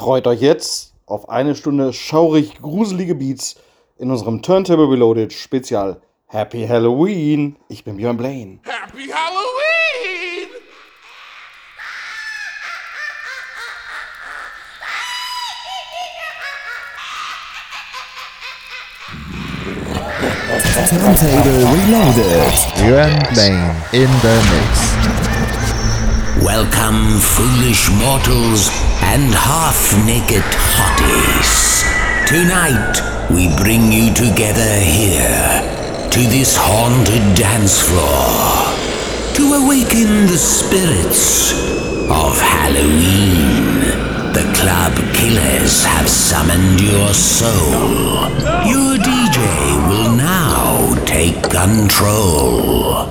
Freut euch jetzt auf eine Stunde schaurig gruselige Beats in unserem Turntable Reloaded Spezial Happy Halloween. Ich bin Björn Blaine. Happy Halloween! Turntable Reloaded. Björn Blaine in the mix. Welcome, foolish mortals and half-naked hotties. Tonight, we bring you together here, to this haunted dance floor, to awaken the spirits of Halloween. The Club Killers have summoned your soul. Your DJ will now take control.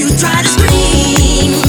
You try to scream.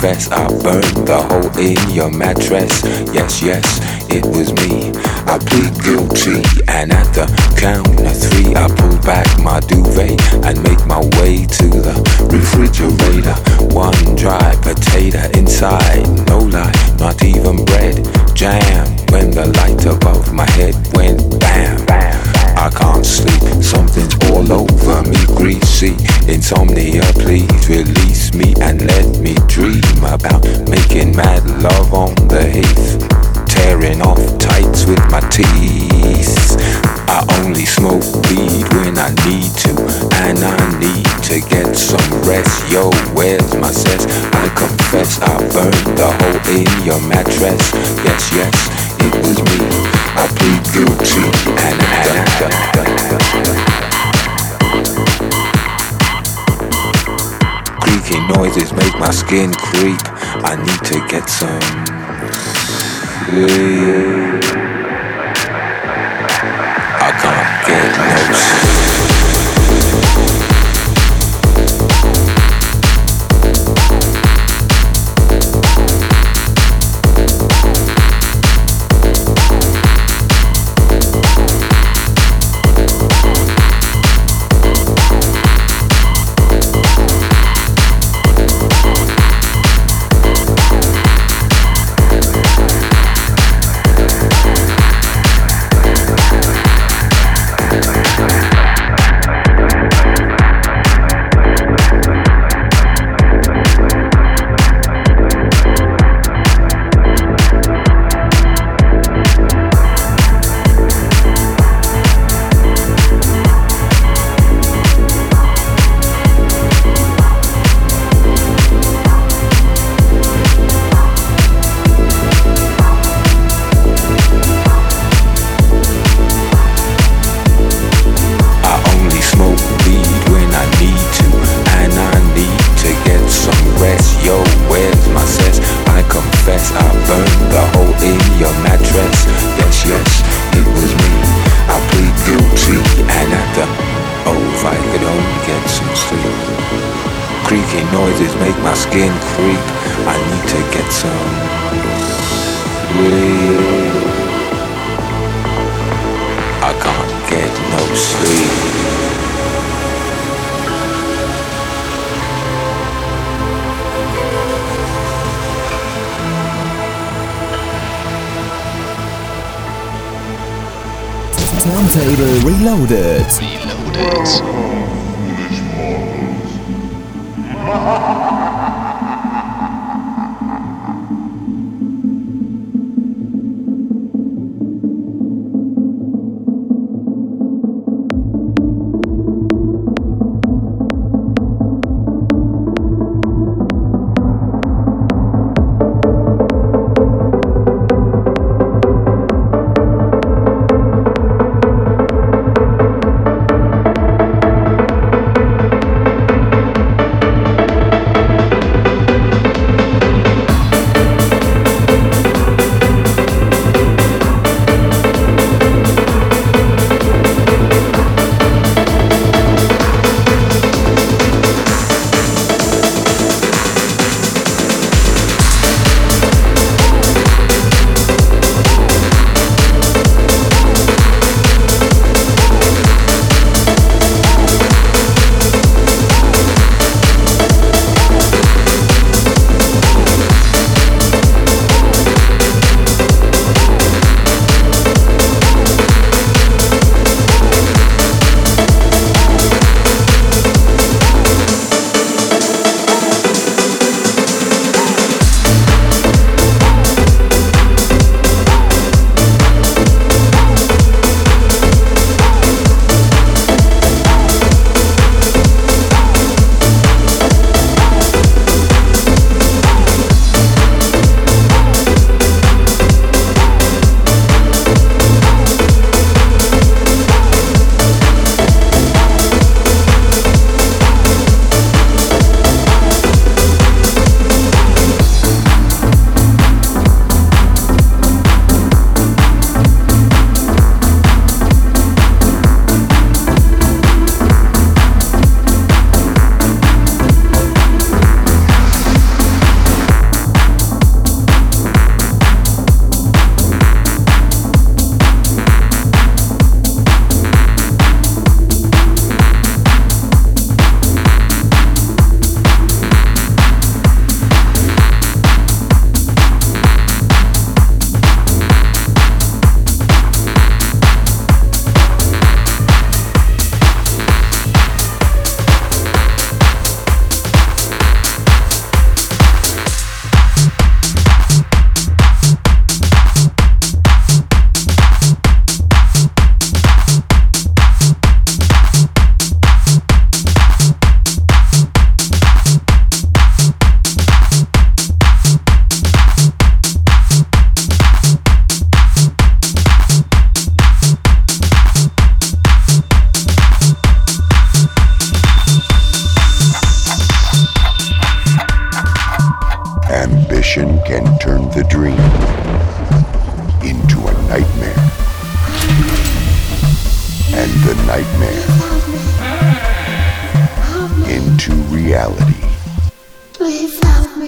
confess I burned the hole in your mattress. Yes, yes, it was me. I plead guilty, and at the count of three I pull back my duvet and make my way to the refrigerator. One dry potato inside, no lie, not even bread. Jam, when the light above my head went bam. I can't sleep, something's all over me, greasy. Insomnia, please release me and let me dream about making mad love on the heath, tearing off tights with my teeth. I only smoke weed when I need to, and I need to get some rest. Yo, where's my cess? I confess I burned the hole in your mattress. Yes, yes, it was me. I plead guilty and creaky noises make my skin creep. I need to get some. I can't get no sleep. Turntable Reloaded. Ambition can turn the dream into a nightmare. And the nightmare into reality. Please help me.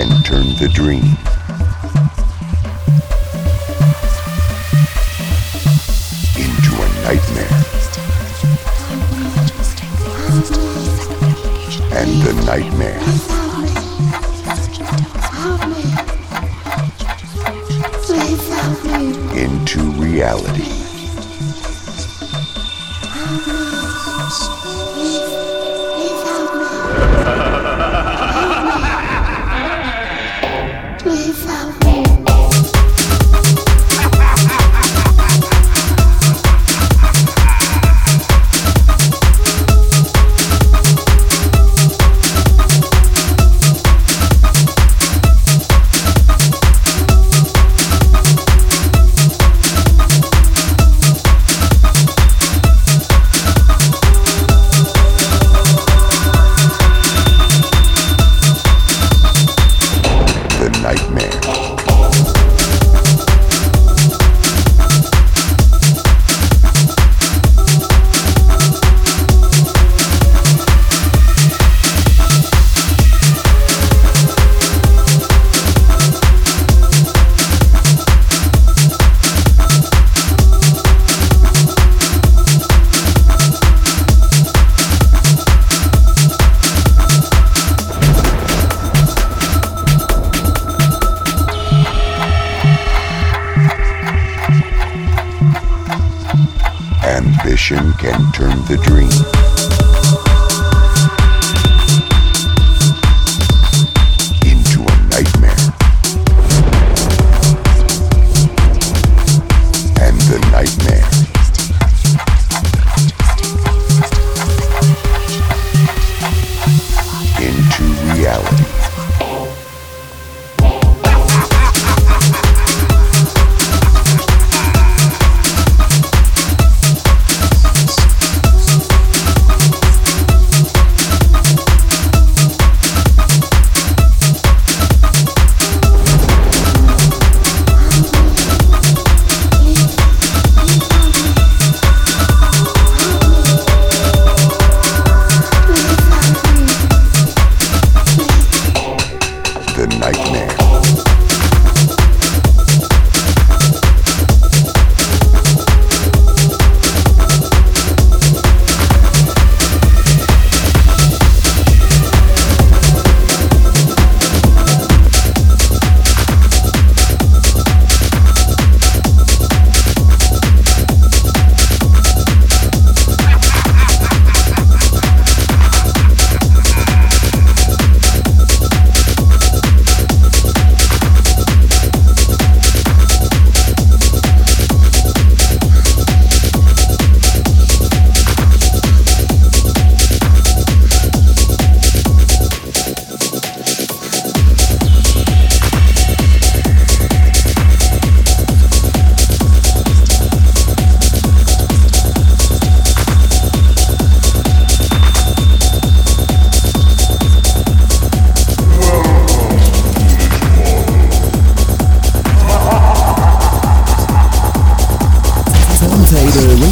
Can turn the dream into a nightmare, and the nightmare into reality. Ambition can turn the dream into a nightmare, and the nightmare into reality.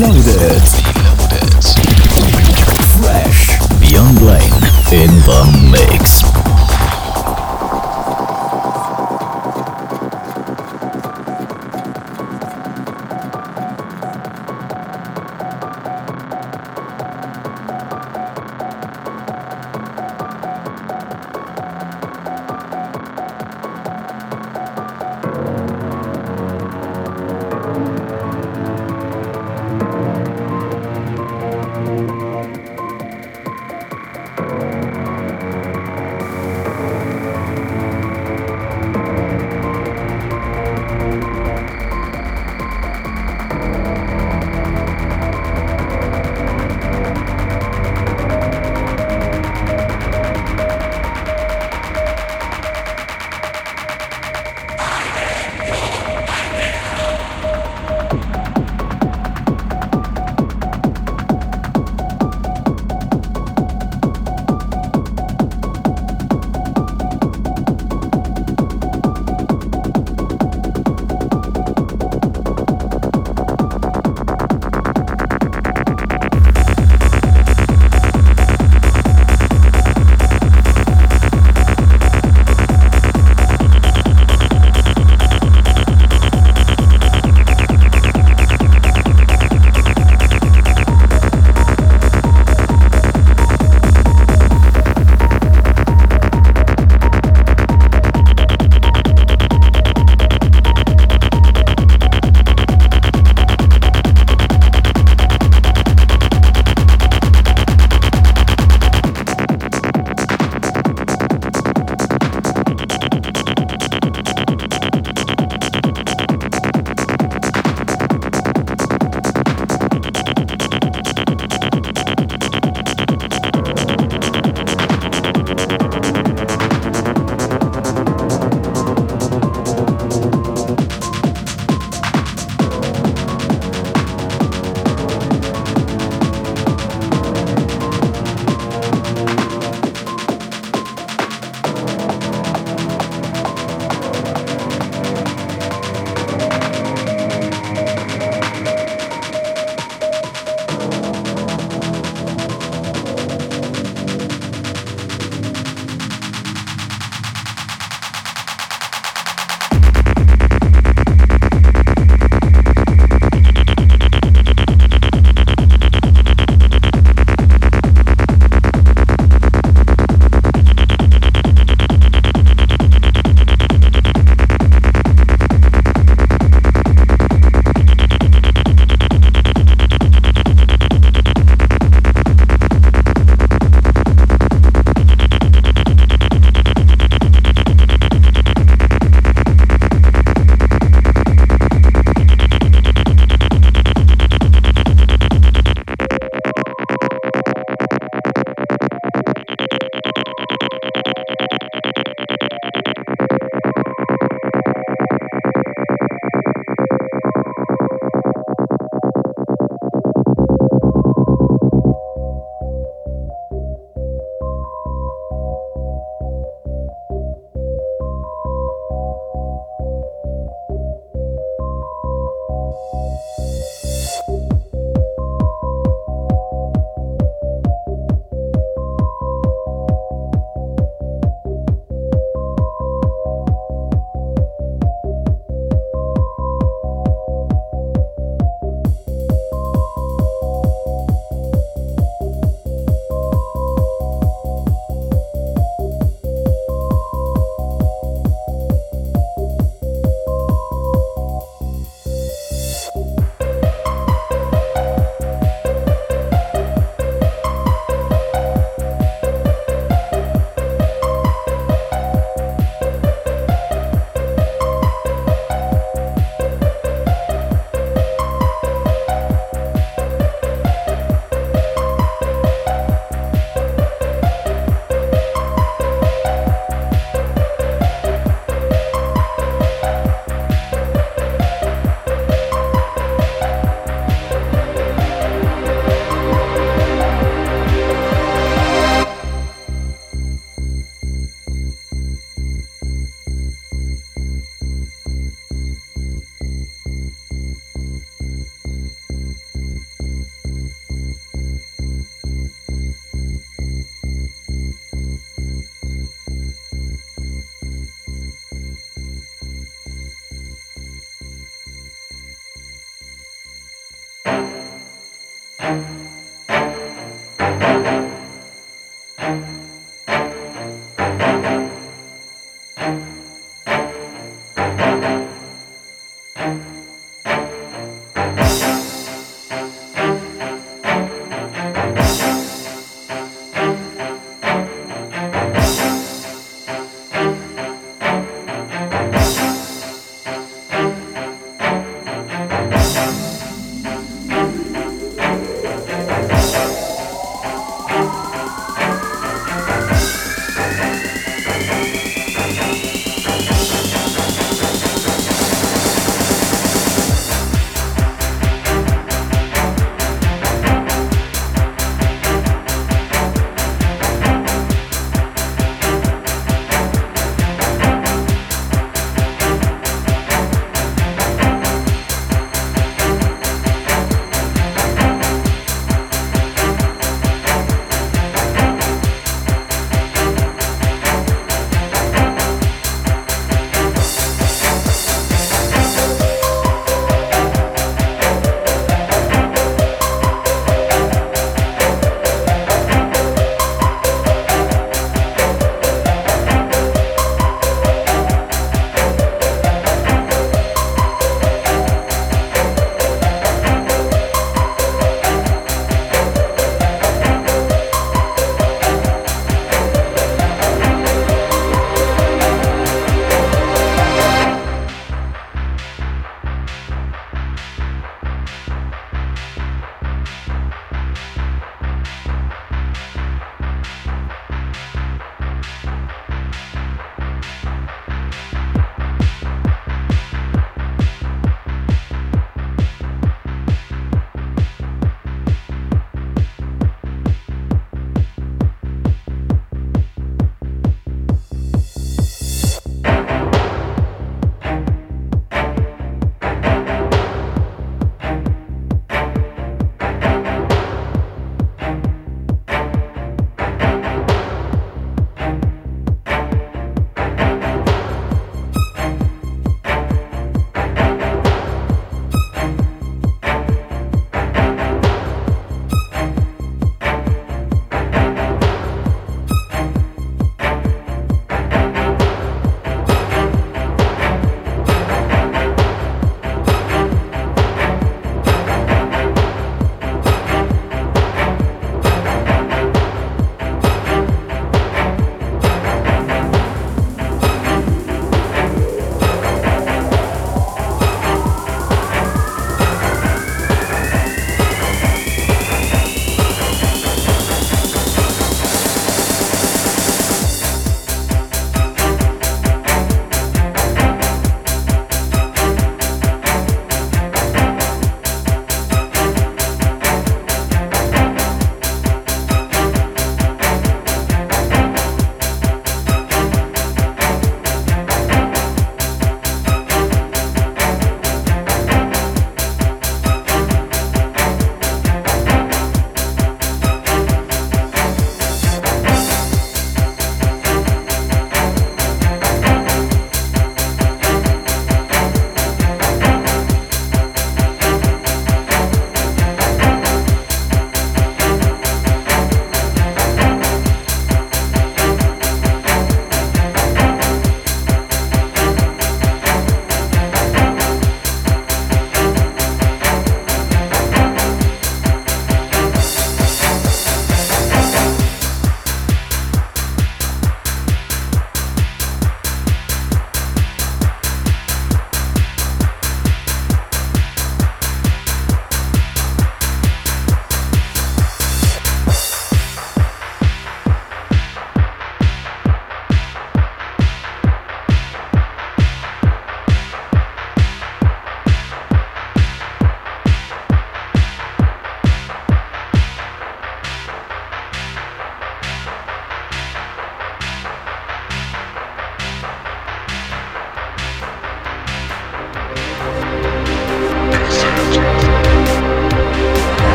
Reloaded. Fresh. Björn Blaine in the mix.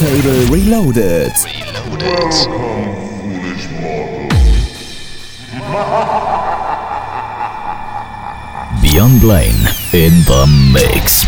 Turntable Reloaded. Björn Blaine in the mix.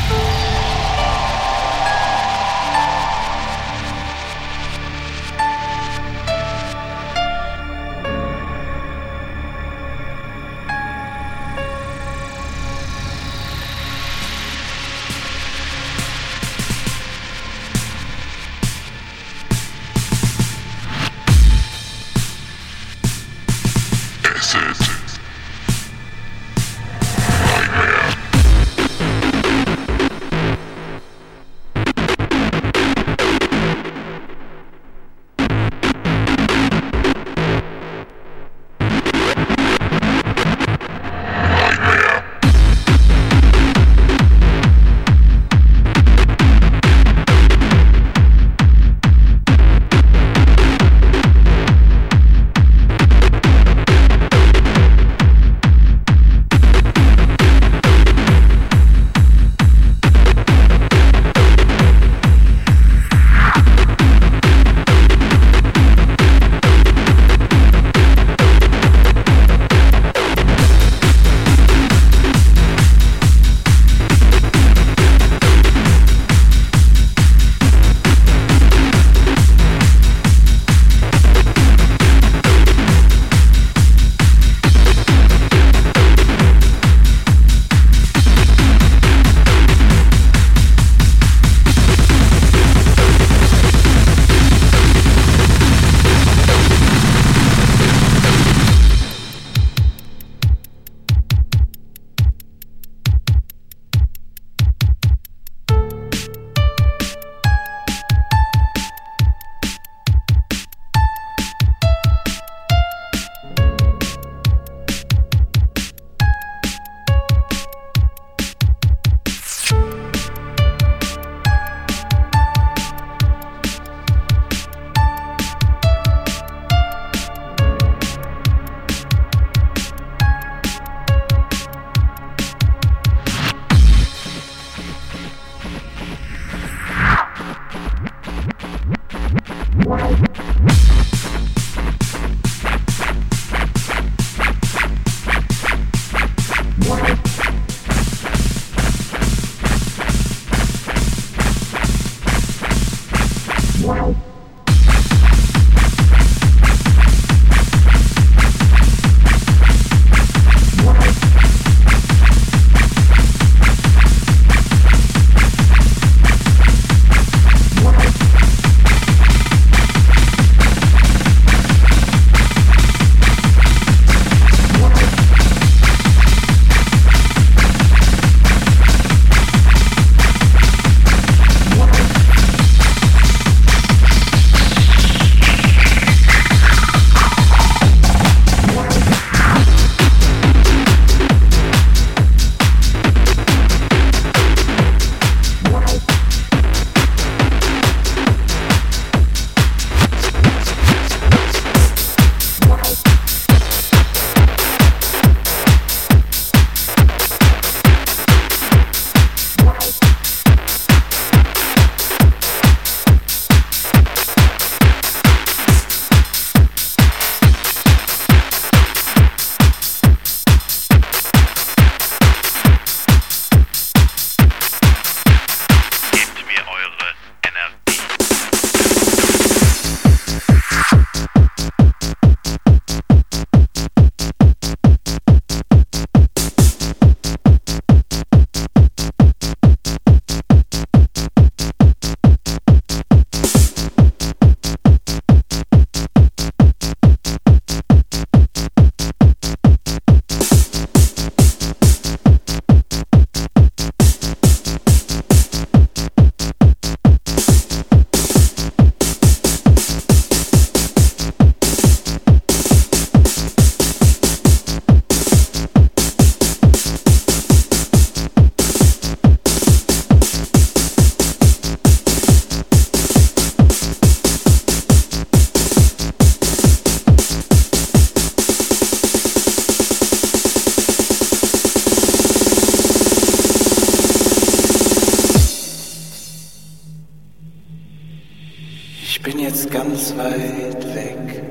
Ich bin jetzt ganz weit weg.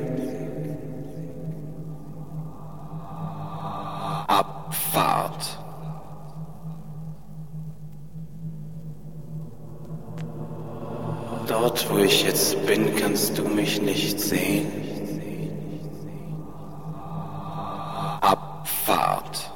Abfahrt. Dort, wo ich jetzt bin, kannst du mich nicht sehen. Abfahrt.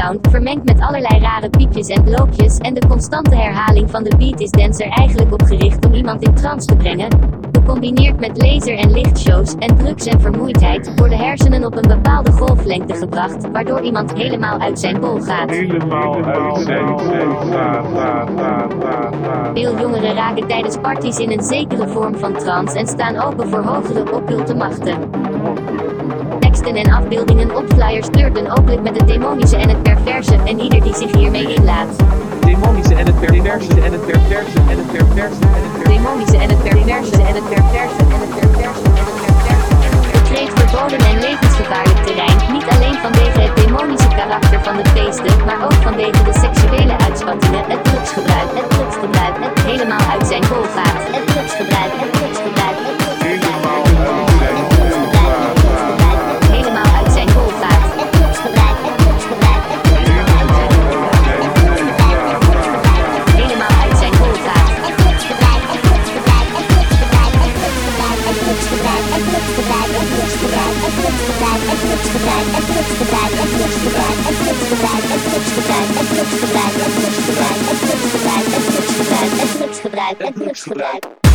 Sound, vermengd met allerlei rare piepjes en loopjes en de constante herhaling van de beat is dance er eigenlijk op gericht om iemand in trance te brengen. Gecombineerd met laser- en lichtshows en drugs en vermoeidheid worden hersenen op een bepaalde golflengte gebracht, waardoor iemand helemaal uit zijn bol gaat. Veel jongeren raken tijdens parties in een zekere vorm van trance en staan open voor hogere occulte machten. Teksten en afbeeldingen op flyers flirten openlijk met het demonische en het perverse en ieder die zich hiermee inlaat. Demonische en het perverse en het perverse en het perverse en het perverse. Demonische en het perverse en het perverse en het perverse en het perverse. Betreedt verboden en levensgevaarlijk terrein, niet alleen vanwege het demonische karakter van de feesten, maar ook vanwege de seksuele uitspattingen, het drugsgebruik, het drugsgebruik, het helemaal uit zijn bol gaat, het drugsgebruik, het drugsgebruik, het drugsgebruik. Gebruik.